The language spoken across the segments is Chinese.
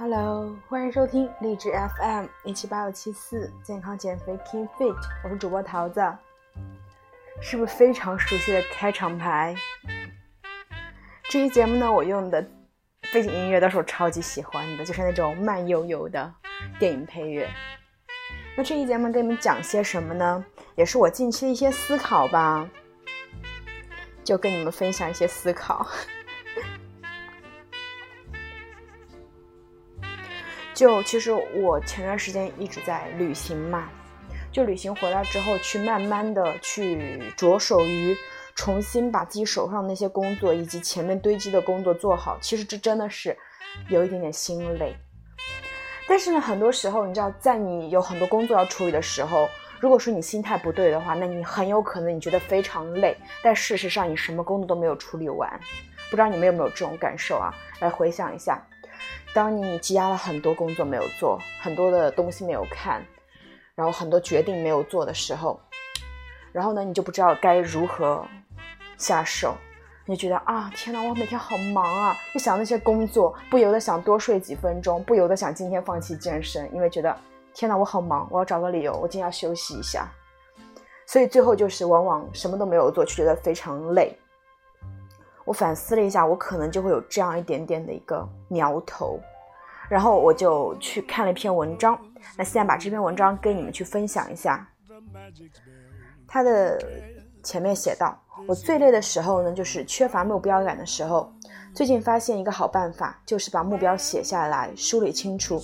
Hello， 欢迎收听励志 FM 178674健康减肥 KingFit， 我是主播桃子。是不是非常熟悉的开场牌？这期节目呢，我用的背景音乐倒是我超级喜欢的，就是那种慢悠悠的电影配乐。那这期节目跟你们讲些什么呢？也是我近期的一些思考吧，就跟你们分享一些思考。就其实我前段时间一直在旅行嘛，就旅行回来之后去慢慢的去着手于重新把自己手上那些工作以及前面堆积的工作做好，其实这真的是有一点点心累。但是呢，很多时候你知道，在你有很多工作要处理的时候，如果说你心态不对的话，那你很有可能你觉得非常累，但事实上你什么工作都没有处理完。不知道你们有没有这种感受啊？来回想一下，当你积压了很多工作没有做，很多的东西没有看，然后很多决定没有做的时候，然后呢你就不知道该如何下手，你就觉得啊天哪，我每天好忙啊，一想那些工作不由得想多睡几分钟，不由得想今天放弃健身，因为觉得天哪我好忙，我要找个理由，我今天要休息一下。所以最后就是往往什么都没有做，就觉得非常累。我反思了一下，我可能就会有这样一点点的一个苗头，然后我就去看了一篇文章，那现在把这篇文章跟你们去分享一下。它的前面写道，我最累的时候呢，就是缺乏目标感的时候。最近发现一个好办法，就是把目标写下来，梳理清楚。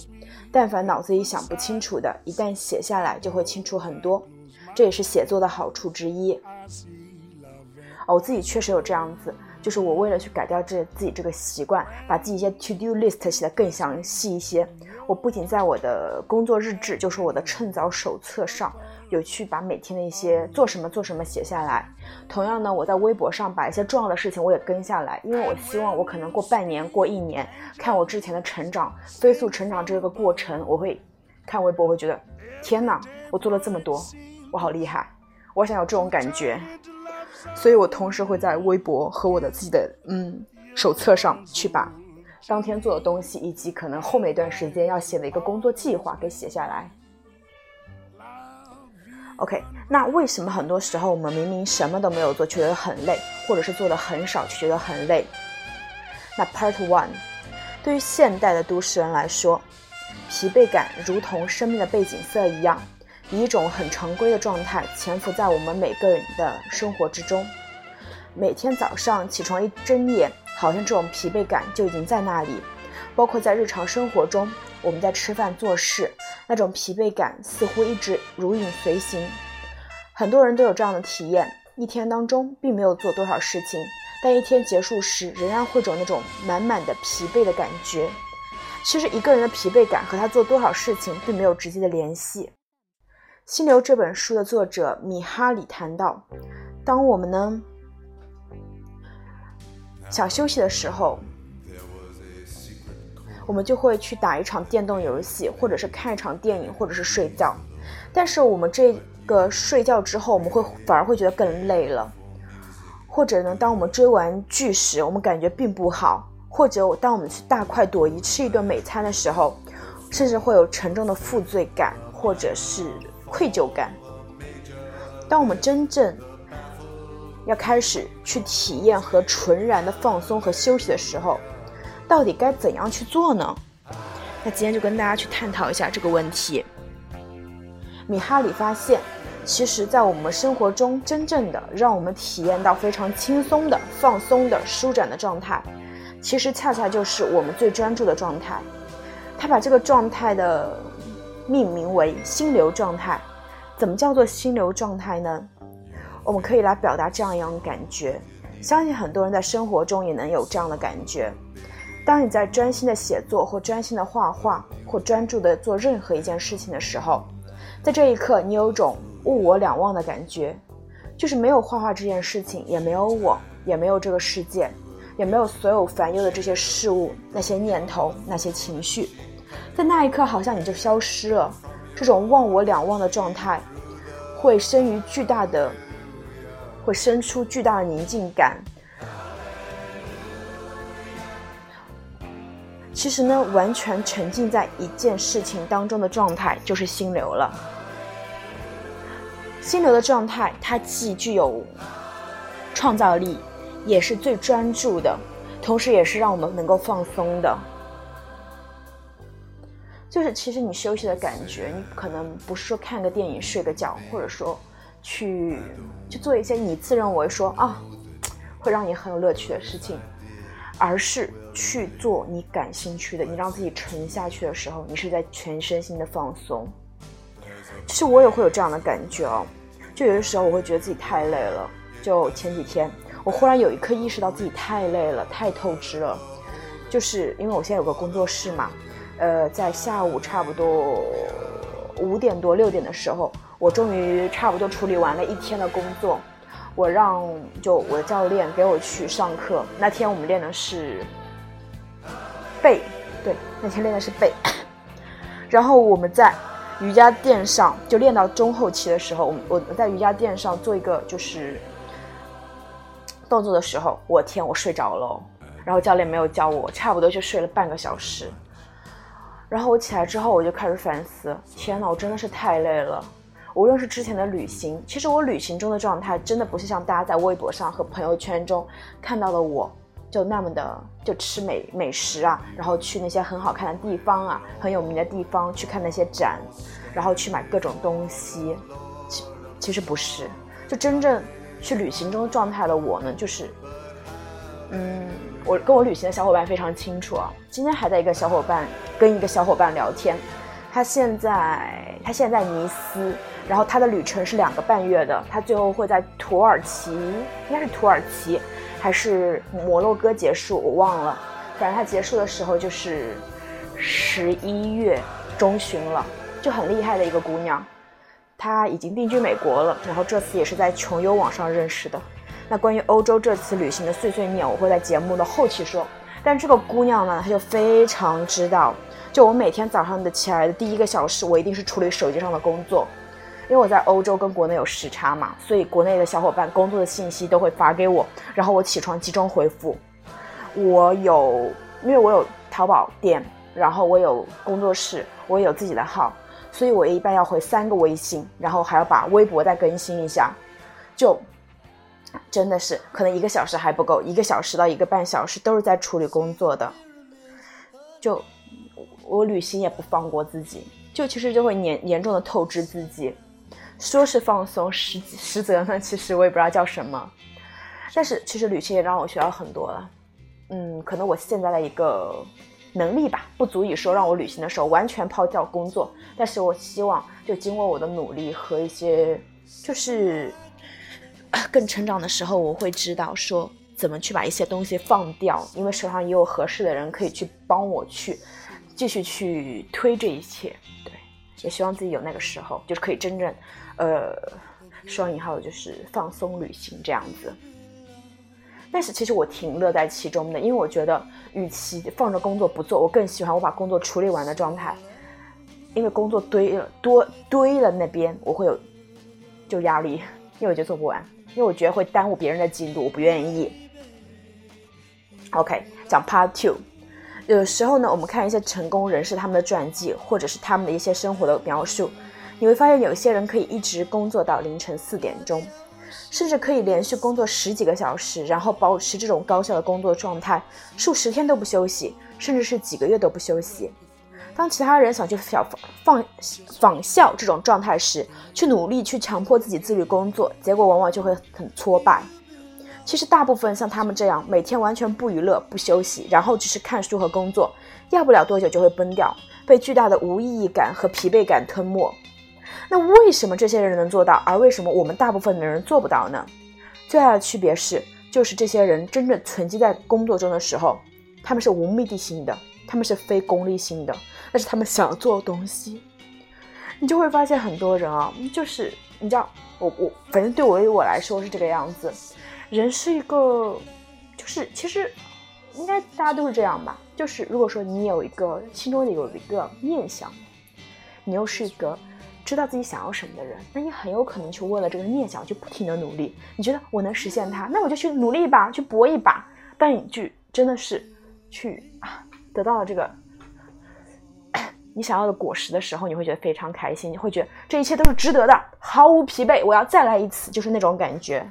但凡脑子里想不清楚的，一旦写下来就会清楚很多，这也是写作的好处之一。我自己确实有这样子，就是我为了去改掉自己这个习惯，把自己一些 to do list 写得更详细一些。我不仅在我的工作日志，就是我的趁早手册上有去把每天的一些做什么写下来。同样呢，我在微博上把一些重要的事情我也跟下来，因为我希望我可能过半年过一年，看我之前的成长，飞速成长这个过程，我会看微博会觉得天哪，我做了这么多，我好厉害，我想有这种感觉。所以我同时会在微博和我的自己的手册上去把当天做的东西以及可能后面一段时间要写的一个工作计划给写下来。 OK， 那为什么很多时候我们明明什么都没有做觉得很累，或者是做的很少觉得很累？那 Part 1， 对于现代的都市人来说，疲惫感如同生命的背景色一样，以一种很常规的状态潜伏在我们每个人的生活之中。每天早上起床一睁眼，好像这种疲惫感就已经在那里。包括在日常生活中，我们在吃饭做事，那种疲惫感似乎一直如影随形。很多人都有这样的体验，一天当中并没有做多少事情，但一天结束时仍然会有那种满满的疲惫的感觉。其实一个人的疲惫感和他做多少事情并没有直接的联系。《心流》这本书的作者米哈里谈到，当我们呢想休息的时候，我们就会去打一场电动游戏，或者是看一场电影，或者是睡觉。但是我们这个睡觉之后，我们会反而会觉得更累了。或者呢，当我们追完剧时，我们感觉并不好。或者当我们去大快朵颐吃一顿美餐的时候，甚至会有沉重的负罪感，或者是愧疚感。当我们真正要开始去体验和纯然的放松和休息的时候，到底该怎样去做呢？那今天就跟大家去探讨一下这个问题。米哈里发现，其实在我们生活中真正的让我们体验到非常轻松的放松的舒展的状态，其实恰恰就是我们最专注的状态。他把这个状态的命名为心流状态。怎么叫做心流状态呢？我们可以来表达这样一种感觉，相信很多人在生活中也能有这样的感觉。当你在专心的写作，或专心的画画，或专注的做任何一件事情的时候，在这一刻你有种物我两忘的感觉，就是没有画画这件事情，也没有我，也没有这个世界，也没有所有烦忧的这些事物，那些念头，那些情绪，在那一刻好像你就消失了。这种忘我两忘的状态会生出巨大的宁静感。其实呢，完全沉浸在一件事情当中的状态就是心流了。心流的状态，它既具有创造力，也是最专注的，同时也是让我们能够放松的。就是其实你休息的感觉，你可能不是说看个电影睡个觉，或者说去做一些你自认为说啊会让你很有乐趣的事情，而是去做你感兴趣的，你让自己沉下去的时候，你是在全身心的放松。其实我也会有这样的感觉哦，就有的时候我会觉得自己太累了，就前几天我忽然有一刻意识到自己太累了，太透支了，就是因为我现在有个工作室嘛，在下午差不多5点多6点的时候，我终于差不多处理完了一天的工作，我让就我的教练给我去上课。那天我们练的是背，对，那天练的是背，然后我们在瑜伽垫上就练到中后期的时候，我在瑜伽垫上做一个就是动作的时候，我天，我睡着了，然后教练没有教我，差不多就睡了半个小时。然后我起来之后，我就开始反思，天哪，我真的是太累了。无论是之前的旅行，其实我旅行中的状态真的不是像大家在微博上和朋友圈中看到的我就那么的就吃美食啊，然后去那些很好看的地方啊，很有名的地方，去看那些展，然后去买各种东西。其实不是，就真正去旅行中状态的我呢，就是我跟我旅行的小伙伴非常清楚啊。今天还在跟一个小伙伴聊天，他现在尼斯，然后他的旅程是2个半月的，他最后会在土耳其还是摩洛哥结束，我忘了，反正他结束的时候就是11月中旬了，就很厉害的一个姑娘，她已经定居美国了，然后这次也是在穷游网上认识的。那关于欧洲这次旅行的碎碎念，我会在节目的后期说。但这个姑娘呢，她就非常知道，就我每天早上的起来的第一个小时，我一定是处理手机上的工作，因为我在欧洲跟国内有时差嘛，所以国内的小伙伴工作的信息都会发给我，然后我起床集中回复。因为我有淘宝店，然后我有工作室，我有自己的号，所以我一般要回3个微信，然后还要把微博再更新一下，就真的是可能1个小时还不够，1个小时到1个半小时都是在处理工作的。就我旅行也不放过自己，就其实就会严重的透支自己，说是放松，实则呢其实我也不知道叫什么。但是其实旅行也让我学到很多了，可能我现在的一个能力吧，不足以说让我旅行的时候完全抛掉工作，但是我希望就经过我的努力和一些就是更成长的时候，我会知道说怎么去把一些东西放掉，因为手上也有合适的人可以去帮我去继续去推这一切。对，也希望自己有那个时候就是可以真正双引号就是放松旅行这样子。但是其实我挺乐在其中的，因为我觉得与其放着工作不做，我更喜欢我把工作处理完的状态，因为工作堆了那边我会有就压力，因为我觉得做不完，因为我觉得会耽误别人的进度，我不愿意。 OK， 讲 Part 2。 有时候呢，我们看一些成功人士他们的传记，或者是他们的一些生活的描述，你会发现有些人可以一直工作到凌晨4点钟，甚至可以连续工作10几个小时，然后保持这种高效的工作状态数10天都不休息，甚至是几个月都不休息。当其他人想去仿效这种状态时，去努力去强迫自己自律工作，结果往往就会很挫败。其实大部分像他们这样每天完全不娱乐不休息，然后只是看书和工作，要不了多久就会崩掉，被巨大的无意义感和疲惫感吞没。那为什么这些人能做到，而为什么我们大部分的人做不到呢？最大的区别就是这些人真正沉浸在工作中的时候，他们是无目的性的，他们是非功利性的，但是他们想做东西。你就会发现很多人啊，就是你知道我反正对我来说是这个样子。人是一个就是其实应该大家都是这样吧，就是如果说你有一个心中有一个念想，你又是一个知道自己想要什么的人，那你很有可能去为了这个念想就不停的努力，你觉得我能实现它，那我就去努力吧，去搏一把。但你真的是去得到了这个你想要的果实的时候，你会觉得非常开心，你会觉得这一切都是值得的，毫无疲惫，我要再来一次，就是那种感觉。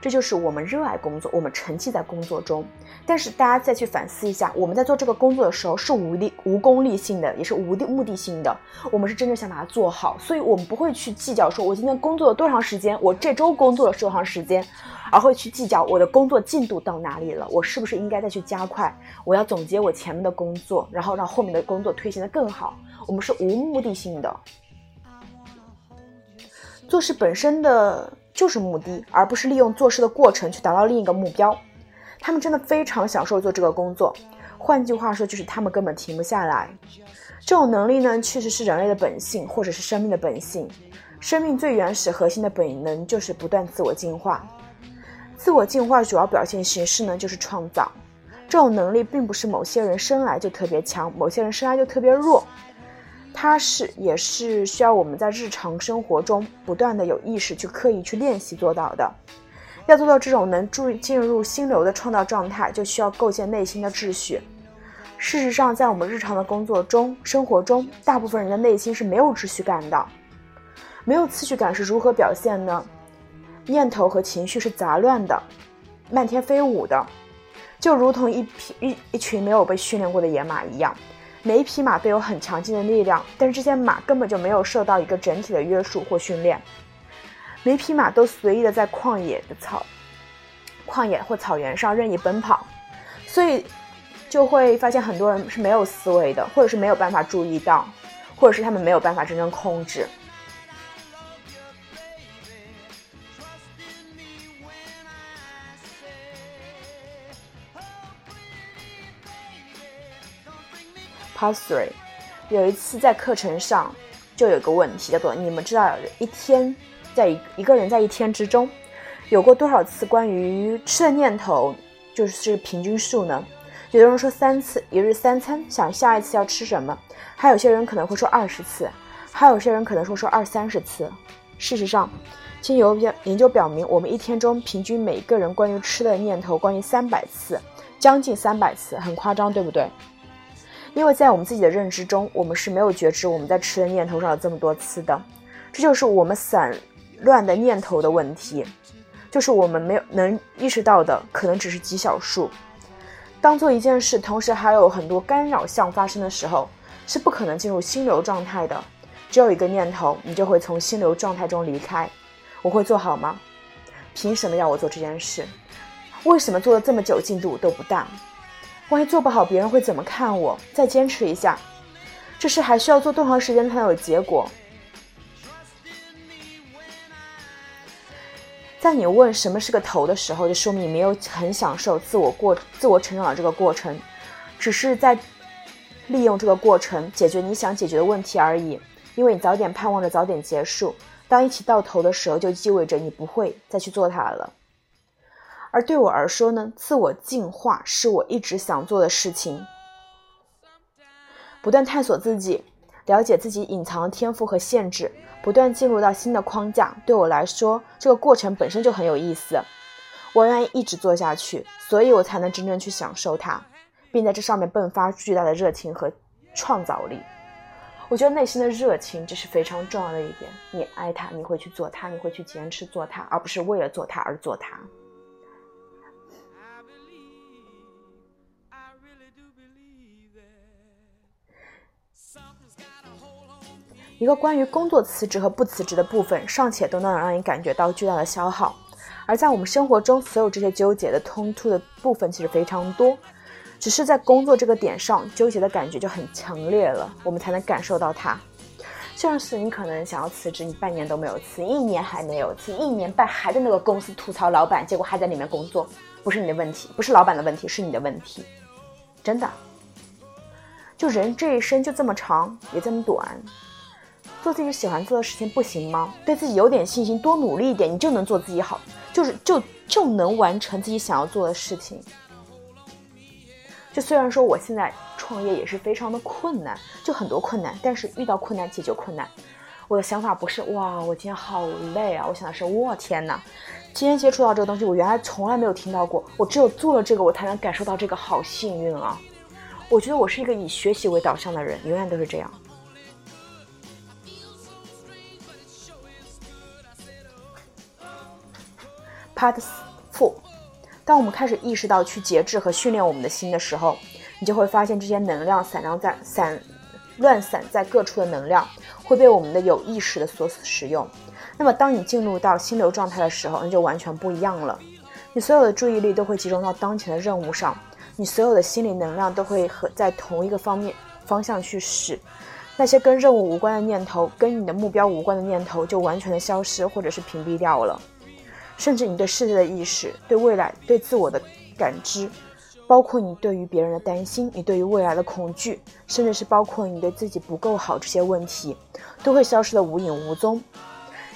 这就是我们热爱工作，我们沉浸在工作中。但是大家再去反思一下，我们在做这个工作的时候是无功利性的，也是无目的性的，我们是真正想把它做好，所以我们不会去计较说我今天工作了多长时间，我这周工作了多长时间，而会去计较我的工作进度到哪里了，我是不是应该再去加快，我要总结我前面的工作，然后让后面的工作推行得更好。我们是无目的性的，做事本身的就是目的，而不是利用做事的过程去达到另一个目标。他们真的非常享受做这个工作，换句话说就是他们根本停不下来。这种能力呢，确实是人类的本性，或者是生命的本性。生命最原始核心的本能就是不断自我进化。自我进化主要表现形式呢，就是创造。这种能力并不是某些人生来就特别强，某些人生来就特别弱，它也是需要我们在日常生活中不断的有意识去刻意去练习做到的。要做到这种能进入心流的创造状态，就需要构建内心的秩序。事实上，在我们日常的工作中、生活中，大部分人的内心是没有秩序感的。没有次序感是如何表现呢？念头和情绪是杂乱的，漫天飞舞的，就如同一群没有被训练过的野马一样。每一匹马都有很强劲的力量，但是这些马根本就没有受到一个整体的约束或训练。每匹马都随意的在旷野或草原上任意奔跑，所以就会发现很多人是没有思维的，或者是没有办法注意到，或者是他们没有办法真正控制。Part 3， 有一次在课程上就有个问题叫做：你们知道一个人在一天之中有过多少次关于吃的念头，就是平均数呢？有的人说3次，一日3餐，想下一次要吃什么，还有些人可能会说20次，还有些人可能说20-30次。事实上，经研究表明，我们一天中平均每个人关于吃的念头关于300次，将近300次，很夸张，对不对？因为在我们自己的认知中，我们是没有觉知我们在吃的念头上有这么多次的。这就是我们散乱的念头的问题，就是我们没有能意识到的可能只是极少数。当做一件事同时还有很多干扰项发生的时候，是不可能进入心流状态的。只有一个念头，你就会从心流状态中离开。我会做好吗？凭什么要我做这件事？为什么做了这么久进度都不大？万一做不好别人会怎么看我？再坚持一下，这事还需要做多长时间才能有结果？在你问什么是个头的时候，就说明你没有很享受自我成长的这个过程，只是在利用这个过程解决你想解决的问题而已。因为你早点盼望着早点结束，当一起到头的时候，就意味着你不会再去做它了。而对我而说呢，自我进化是我一直想做的事情。不断探索自己，了解自己隐藏的天赋和限制，不断进入到新的框架，对我来说，这个过程本身就很有意思。我愿意一直做下去，所以我才能真正去享受它，并在这上面迸发巨大的热情和创造力。我觉得内心的热情，这是非常重要的一点。你爱它，你会去做它，你会去坚持做它，而不是为了做它而做它。一个关于工作辞职和不辞职的部分，尚且都能让你感觉到巨大的消耗，而在我们生活中，所有这些纠结的冲突的部分其实非常多，只是在工作这个点上，纠结的感觉就很强烈了，我们才能感受到它。就像是你可能想要辞职，你半年都没有辞，1年还没有辞，1年半还在那个公司吐槽老板，结果还在里面工作，不是你的问题，不是老板的问题，是你的问题，真的。就人这一生就这么长，也这么短。做自己喜欢做的事情不行吗？对自己有点信心，多努力一点，你就能做自己好，就能完成自己想要做的事情。就虽然说我现在创业也是非常的困难，就很多困难，但是遇到困难解决困难。我的想法不是哇我今天好累啊，我想的是哇天哪，今天接触到这个东西我原来从来没有听到过，我只有做了这个我才能感受到这个，好幸运啊。我觉得我是一个以学习为导向的人，永远都是这样。Part 4， 当我们开始意识到去节制和训练我们的心的时候，你就会发现这些能量散乱在各处的能量会被我们的有意识的所使用。那么当你进入到心流状态的时候，那就完全不一样了。你所有的注意力都会集中到当前的任务上，你所有的心理能量都会和在同一个方向去使，那些跟任务无关的念头，跟你的目标无关的念头就完全的消失或者是屏蔽掉了。甚至你对世界的意识，对未来，对自我的感知，包括你对于别人的担心，你对于未来的恐惧，甚至是包括你对自己不够好，这些问题都会消失得无影无踪。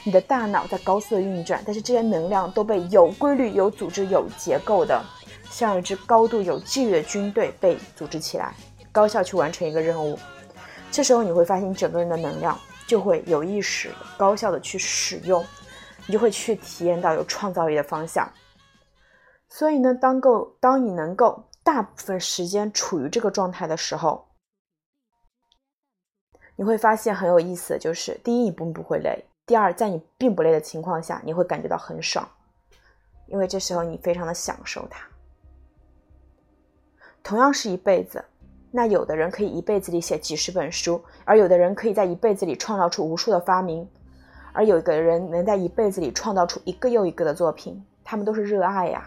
你的大脑在高速的运转，但是这些能量都被有规律、有组织、有结构的，像一支高度有纪律的军队被组织起来，高效去完成一个任务。这时候你会发现整个人的能量就会有意识、高效的去使用，你就会去体验到有创造力的方向。所以呢，当你能够大部分时间处于这个状态的时候，你会发现很有意思，就是第一，你并不会累；第二，在你并不累的情况下，你会感觉到很爽，因为这时候你非常的享受它。同样是一辈子，那有的人可以一辈子里写几十本书，而有的人可以在一辈子里创造出无数的发明，而有一个人能在一辈子里创造出一个又一个的作品，他们都是热爱呀。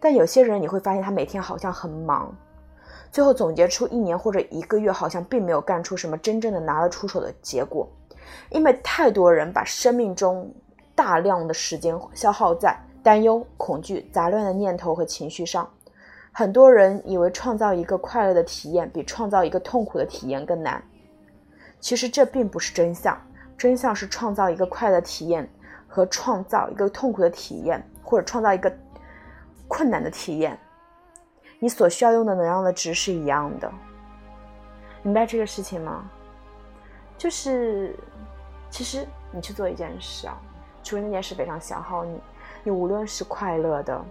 但有些人你会发现他每天好像很忙，最后总结出一年或者一个月好像并没有干出什么真正的拿得出手的结果，因为太多人把生命中大量的时间消耗在担忧、恐惧、杂乱的念头和情绪上。很多人以为创造一个快乐的体验比创造一个痛苦的体验更难，其实这并不是真相，真相是创造一个快乐体验和创造一个痛苦的体验，或者创造一个困难的体验，你所需要用的能量的值是一样的。明白这个事情吗？就是其实你去做一件事啊，除非那件事非常消耗你，你无论是快乐的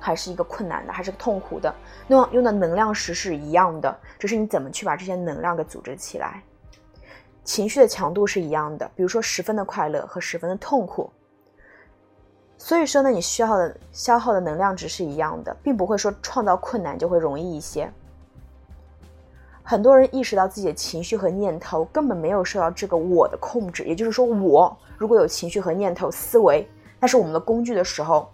还是一个困难的还是个痛苦的，用的能量值是一样的，只是你怎么去把这些能量给组织起来。情绪的强度是一样的，比如说10分的快乐和10分的痛苦，所以说呢，你需要的消耗的能量值是一样的，并不会说创造困难就会容易一些。很多人意识到自己的情绪和念头根本没有受到这个我的控制，也就是说我如果有情绪和念头思维，那是我们的工具的时候，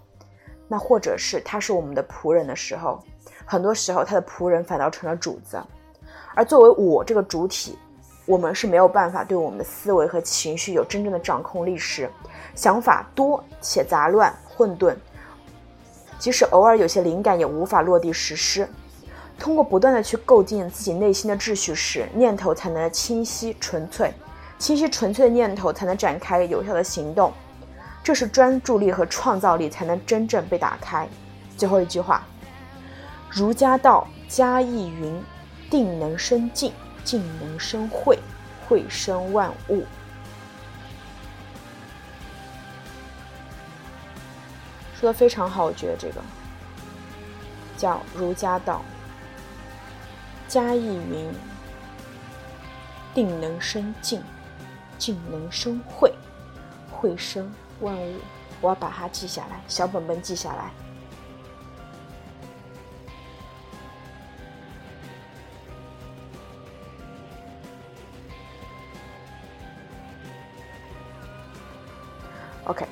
那或者是他是我们的仆人的时候，很多时候他的仆人反倒成了主子。而作为我这个主体，我们是没有办法对我们的思维和情绪有真正的掌控力时，想法多且杂乱混沌，即使偶尔有些灵感也无法落地实施。通过不断的去构建自己内心的秩序时，念头才能清晰纯粹，清晰纯粹的念头才能展开有效的行动，这是专注力和创造力才能真正被打开。最后一句话，儒家道家亦云，定能生静，静能生慧，慧生万物。说得非常好，我觉得这个叫儒家道家亦云，定能生静，静能生慧，慧生万物。我要把它记下来，小本本记下来。OK，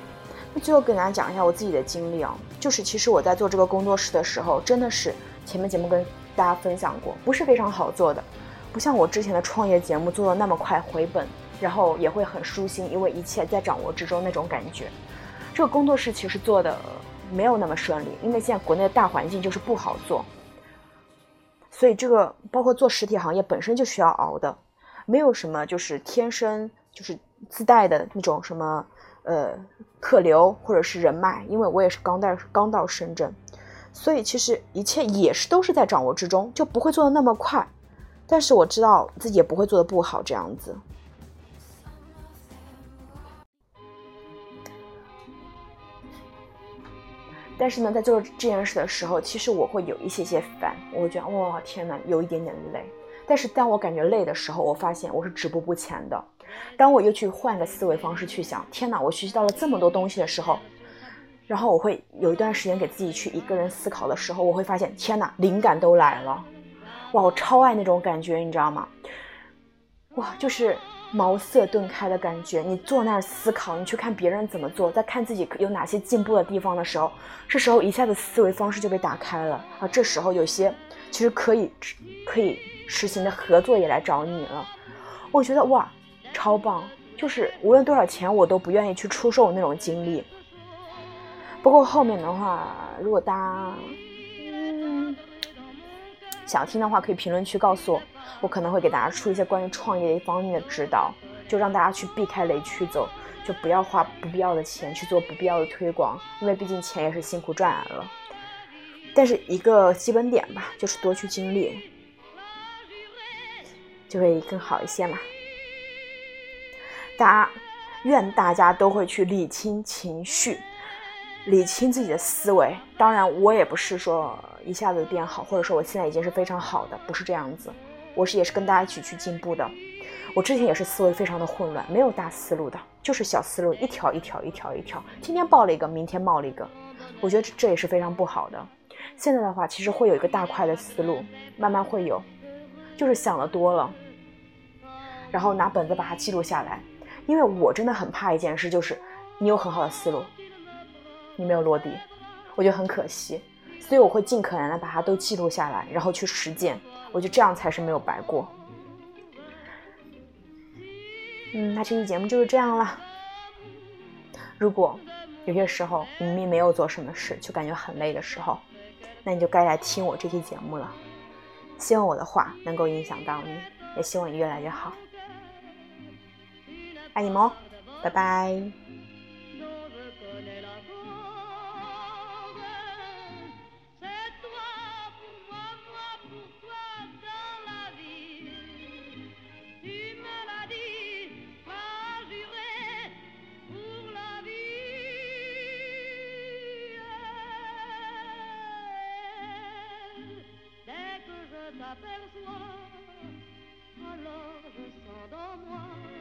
那最后跟大家讲一下我自己的经历啊，就是其实我在做这个工作室的时候，真的是前面节目跟大家分享过，不是非常好做的，不像我之前的创业节目做的那么快回本，然后也会很舒心，因为一切在掌握之中那种感觉。这个工作室其实做的没有那么顺利，因为现在国内的大环境就是不好做，所以这个包括做实体行业本身就需要熬的，没有什么就是天生就是自带的那种什么客流或者是人脉，因为我也是刚到深圳，所以其实一切也是都是在掌握之中，就不会做的那么快。但是我知道自己也不会做得不好这样子。但是呢，在做这件事的时候，其实我会有一些些烦，我会觉得哇天哪，有一点点累。但是当我感觉累的时候，我发现我是止步不前的。当我又去换个思维方式去想，天哪，我学习到了这么多东西的时候，然后我会有一段时间给自己去一个人思考的时候，我会发现天哪，灵感都来了。哇，我超爱那种感觉，你知道吗？哇，就是茅塞顿开的感觉。你坐那儿思考，你去看别人怎么做，在看自己有哪些进步的地方的时候，这时候一下子思维方式就被打开了啊！这时候有些其实可以实行的合作也来找你了。我觉得哇，超棒！就是无论多少钱，我都不愿意去出售那种经历。不过后面的话，如果大家想听的话，可以评论区告诉我，我可能会给大家出一些关于创业方面的指导，就让大家去避开雷区走，就不要花不必要的钱去做不必要的推广，因为毕竟钱也是辛苦赚来了。但是一个基本点吧，就是多去经历，就会更好一些嘛。愿大家都会去理清情绪，理清自己的思维。当然我也不是说一下子变好，或者说我现在已经是非常好的，不是这样子，我是也是跟大家一起去进步的。我之前也是思维非常的混乱，没有大思路的，就是小思路，一条，今天爆了一个，明天冒了一个，我觉得这也是非常不好的。现在的话其实会有一个大块的思路，慢慢会有，就是想的多了，然后拿本子把它记录下来。因为我真的很怕一件事，就是你有很好的思路，你没有落地，我觉得很可惜，所以我会尽可能的把它都记录下来，然后去实践，我觉得这样才是没有白过。那这期节目就是这样了。如果有些时候明明没有做什么事，就感觉很累的时候，那你就该来听我这期节目了。希望我的话能够影响到你，也希望你越来越好。爱你们哦，拜拜。T'aperçois, alors je sens dans moi